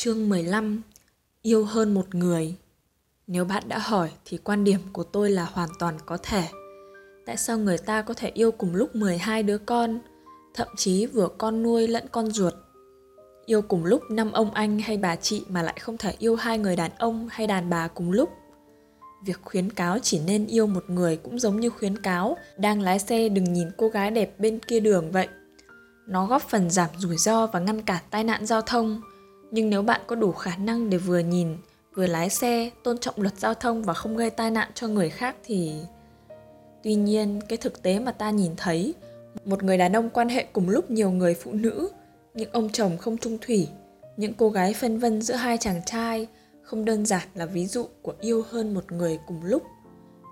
Chương 15. Yêu hơn một người. Nếu bạn đã hỏi thì quan điểm của tôi là hoàn toàn có thể. Tại sao người ta có thể yêu cùng lúc 12 đứa con, thậm chí vừa con nuôi lẫn con ruột? Yêu cùng lúc 5 ông anh hay bà chị mà lại không thể yêu 2 người đàn ông hay đàn bà cùng lúc? Việc khuyến cáo chỉ nên yêu một người cũng giống như khuyến cáo đang lái xe đừng nhìn cô gái đẹp bên kia đường vậy. Nó góp phần giảm rủi ro và ngăn cản tai nạn giao thông. Nhưng nếu bạn có đủ khả năng để vừa nhìn, vừa lái xe, tôn trọng luật giao thông và không gây tai nạn cho người khác thì... Tuy nhiên, cái thực tế mà ta nhìn thấy, một người đàn ông quan hệ cùng lúc nhiều người phụ nữ, những ông chồng không chung thủy, những cô gái phân vân giữa 2 chàng trai, không đơn giản là ví dụ của yêu hơn một người cùng lúc.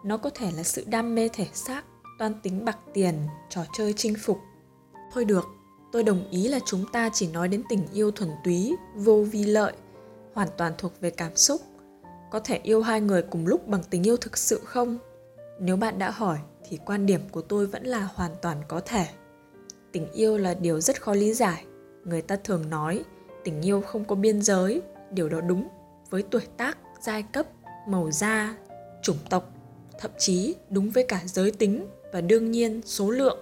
Nó có thể là sự đam mê thể xác, toan tính bạc tiền, trò chơi chinh phục. Thôi được, tôi đồng ý là chúng ta chỉ nói đến tình yêu thuần túy, vô vi lợi, hoàn toàn thuộc về cảm xúc. Có thể yêu 2 người cùng lúc bằng tình yêu thực sự không? Nếu bạn đã hỏi thì quan điểm của tôi vẫn là hoàn toàn có thể. Tình yêu là điều rất khó lý giải. Người ta thường nói tình yêu không có biên giới, điều đó đúng với tuổi tác, giai cấp, màu da, chủng tộc, thậm chí đúng với cả giới tính và đương nhiên số lượng.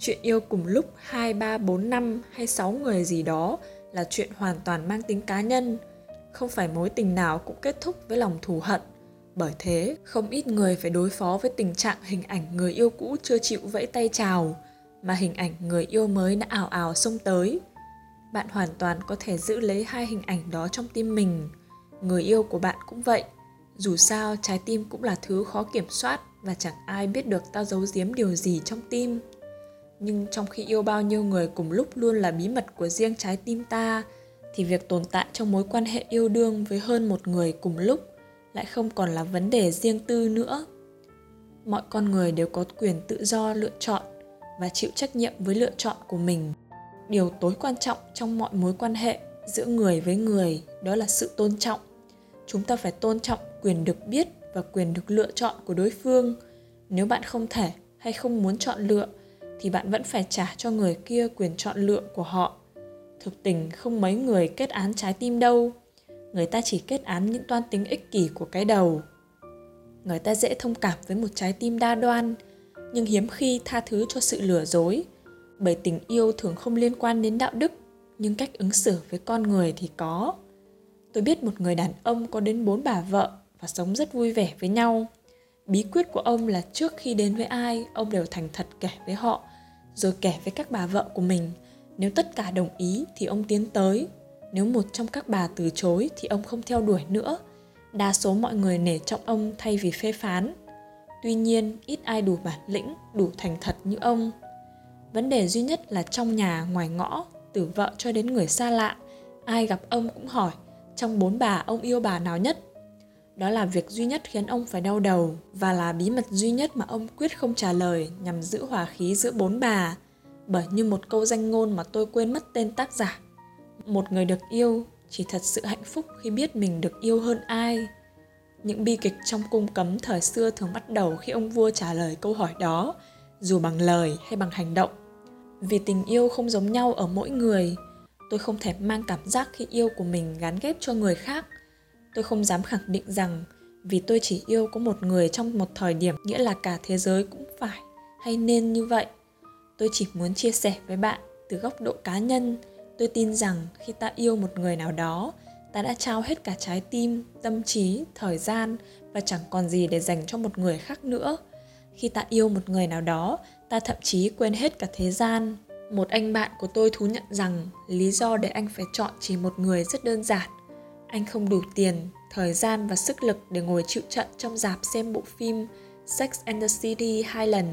Chuyện yêu cùng lúc 2, 3, 4, 5 hay 6 người gì đó là chuyện hoàn toàn mang tính cá nhân. Không phải mối tình nào cũng kết thúc với lòng thù hận. Bởi thế, không ít người phải đối phó với tình trạng hình ảnh người yêu cũ chưa chịu vẫy tay chào, mà hình ảnh người yêu mới đã ào ào xông tới. Bạn hoàn toàn có thể giữ lấy 2 hình ảnh đó trong tim mình. Người yêu của bạn cũng vậy. Dù sao, trái tim cũng là thứ khó kiểm soát và chẳng ai biết được ta giấu giếm điều gì trong tim. Nhưng trong khi yêu bao nhiêu người cùng lúc luôn là bí mật của riêng trái tim ta, thì việc tồn tại trong mối quan hệ yêu đương với hơn một người cùng lúc lại không còn là vấn đề riêng tư nữa. Mọi con người đều có quyền tự do lựa chọn và chịu trách nhiệm với lựa chọn của mình. Điều tối quan trọng trong mọi mối quan hệ giữa người với người đó là sự tôn trọng. Chúng ta phải tôn trọng quyền được biết và quyền được lựa chọn của đối phương. Nếu bạn không thể hay không muốn chọn lựa, thì bạn vẫn phải trả cho người kia quyền chọn lựa của họ. Thực tình không mấy người kết án trái tim đâu. Người ta chỉ kết án những toan tính ích kỷ của cái đầu. Người ta dễ thông cảm với một trái tim đa đoan, nhưng hiếm khi tha thứ cho sự lừa dối. Bởi tình yêu thường không liên quan đến đạo đức, nhưng cách ứng xử với con người thì có. Tôi biết một người đàn ông có đến 4 bà vợ và sống rất vui vẻ với nhau. Bí quyết của ông là trước khi đến với ai, ông đều thành thật kể với họ, rồi kể với các bà vợ của mình. Nếu tất cả đồng ý thì ông tiến tới. Nếu một trong các bà từ chối thì ông không theo đuổi nữa. Đa số mọi người nể trọng ông thay vì phê phán. Tuy nhiên, ít ai đủ bản lĩnh, đủ thành thật như ông. Vấn đề duy nhất là trong nhà, ngoài ngõ, từ vợ cho đến người xa lạ, ai gặp ông cũng hỏi, trong 4 bà ông yêu bà nào nhất? Đó là việc duy nhất khiến ông phải đau đầu và là bí mật duy nhất mà ông quyết không trả lời nhằm giữ hòa khí giữa 4 bà. Bởi như một câu danh ngôn mà tôi quên mất tên tác giả. Một người được yêu chỉ thật sự hạnh phúc khi biết mình được yêu hơn ai. Những bi kịch trong cung cấm thời xưa thường bắt đầu khi ông vua trả lời câu hỏi đó, dù bằng lời hay bằng hành động. Vì tình yêu không giống nhau ở mỗi người, tôi không thể mang cảm giác khi yêu của mình gán ghép cho người khác. Tôi không dám khẳng định rằng vì tôi chỉ yêu có một người trong một thời điểm nghĩa là cả thế giới cũng phải hay nên như vậy. Tôi chỉ muốn chia sẻ với bạn từ góc độ cá nhân. Tôi tin rằng khi ta yêu một người nào đó, ta đã trao hết cả trái tim, tâm trí, thời gian và chẳng còn gì để dành cho một người khác nữa. Khi ta yêu một người nào đó, ta thậm chí quên hết cả thế gian. Một anh bạn của tôi thú nhận rằng lý do để anh phải chọn chỉ một người rất đơn giản. Anh không đủ tiền, thời gian và sức lực để ngồi chịu trận trong rạp xem bộ phim Sex and the City 2 lần,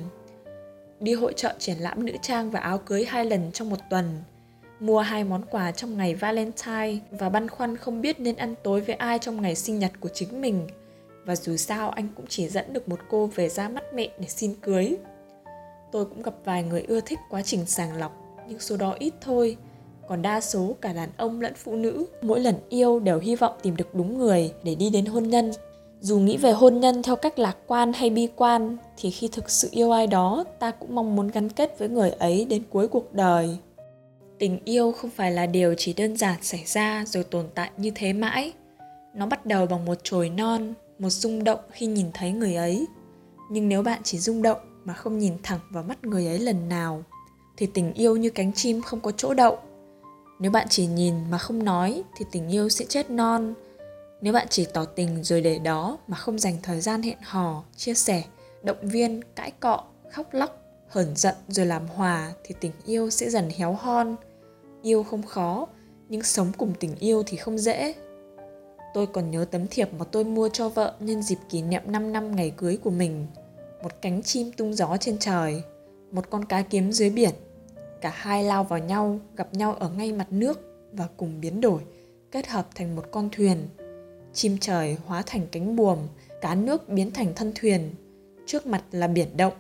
đi hội chợ triển lãm nữ trang và áo cưới 2 lần trong một tuần, mua 2 món quà trong ngày Valentine và băn khoăn không biết nên ăn tối với ai trong ngày sinh nhật của chính mình. Và dù sao anh cũng chỉ dẫn được một cô về ra mắt mẹ để xin cưới. Tôi cũng gặp vài người ưa thích quá trình sàng lọc, nhưng số đó ít thôi. Còn đa số cả đàn ông lẫn phụ nữ, mỗi lần yêu đều hy vọng tìm được đúng người để đi đến hôn nhân. Dù nghĩ về hôn nhân theo cách lạc quan hay bi quan, thì khi thực sự yêu ai đó, ta cũng mong muốn gắn kết với người ấy đến cuối cuộc đời. Tình yêu không phải là điều chỉ đơn giản xảy ra rồi tồn tại như thế mãi. Nó bắt đầu bằng một chồi non, một rung động khi nhìn thấy người ấy. Nhưng nếu bạn chỉ rung động mà không nhìn thẳng vào mắt người ấy lần nào, thì tình yêu như cánh chim không có chỗ đậu. Nếu bạn chỉ nhìn mà không nói, thì tình yêu sẽ chết non. Nếu bạn chỉ tỏ tình rồi để đó mà không dành thời gian hẹn hò, chia sẻ, động viên, cãi cọ, khóc lóc, hờn giận rồi làm hòa, thì tình yêu sẽ dần héo hon. Yêu không khó, nhưng sống cùng tình yêu thì không dễ. Tôi còn nhớ tấm thiệp mà tôi mua cho vợ nhân dịp kỷ niệm 5 năm ngày cưới của mình. Một cánh chim tung gió trên trời, một con cá kiếm dưới biển. Cả hai lao vào nhau, gặp nhau ở ngay mặt nước và cùng biến đổi, kết hợp thành một con thuyền. Chim trời hóa thành cánh buồm, cá nước biến thành thân thuyền. Trước mặt là biển động.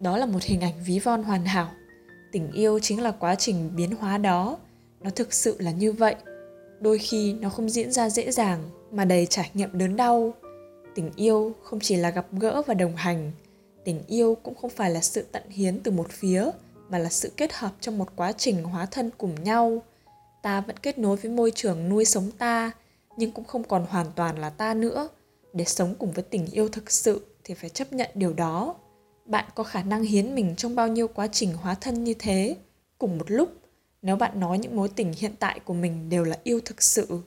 Đó là một hình ảnh ví von hoàn hảo. Tình yêu chính là quá trình biến hóa đó. Nó thực sự là như vậy. Đôi khi nó không diễn ra dễ dàng mà đầy trải nghiệm đớn đau. Tình yêu không chỉ là gặp gỡ và đồng hành. Tình yêu cũng không phải là sự tận hiến từ một phía, mà là sự kết hợp trong một quá trình hóa thân cùng nhau. Ta vẫn kết nối với môi trường nuôi sống ta, nhưng cũng không còn hoàn toàn là ta nữa. Để sống cùng với tình yêu thực sự thì phải chấp nhận điều đó. Bạn có khả năng hiến mình trong bao nhiêu quá trình hóa thân như thế, cùng một lúc, nếu bạn nói những mối tình hiện tại của mình đều là yêu thực sự.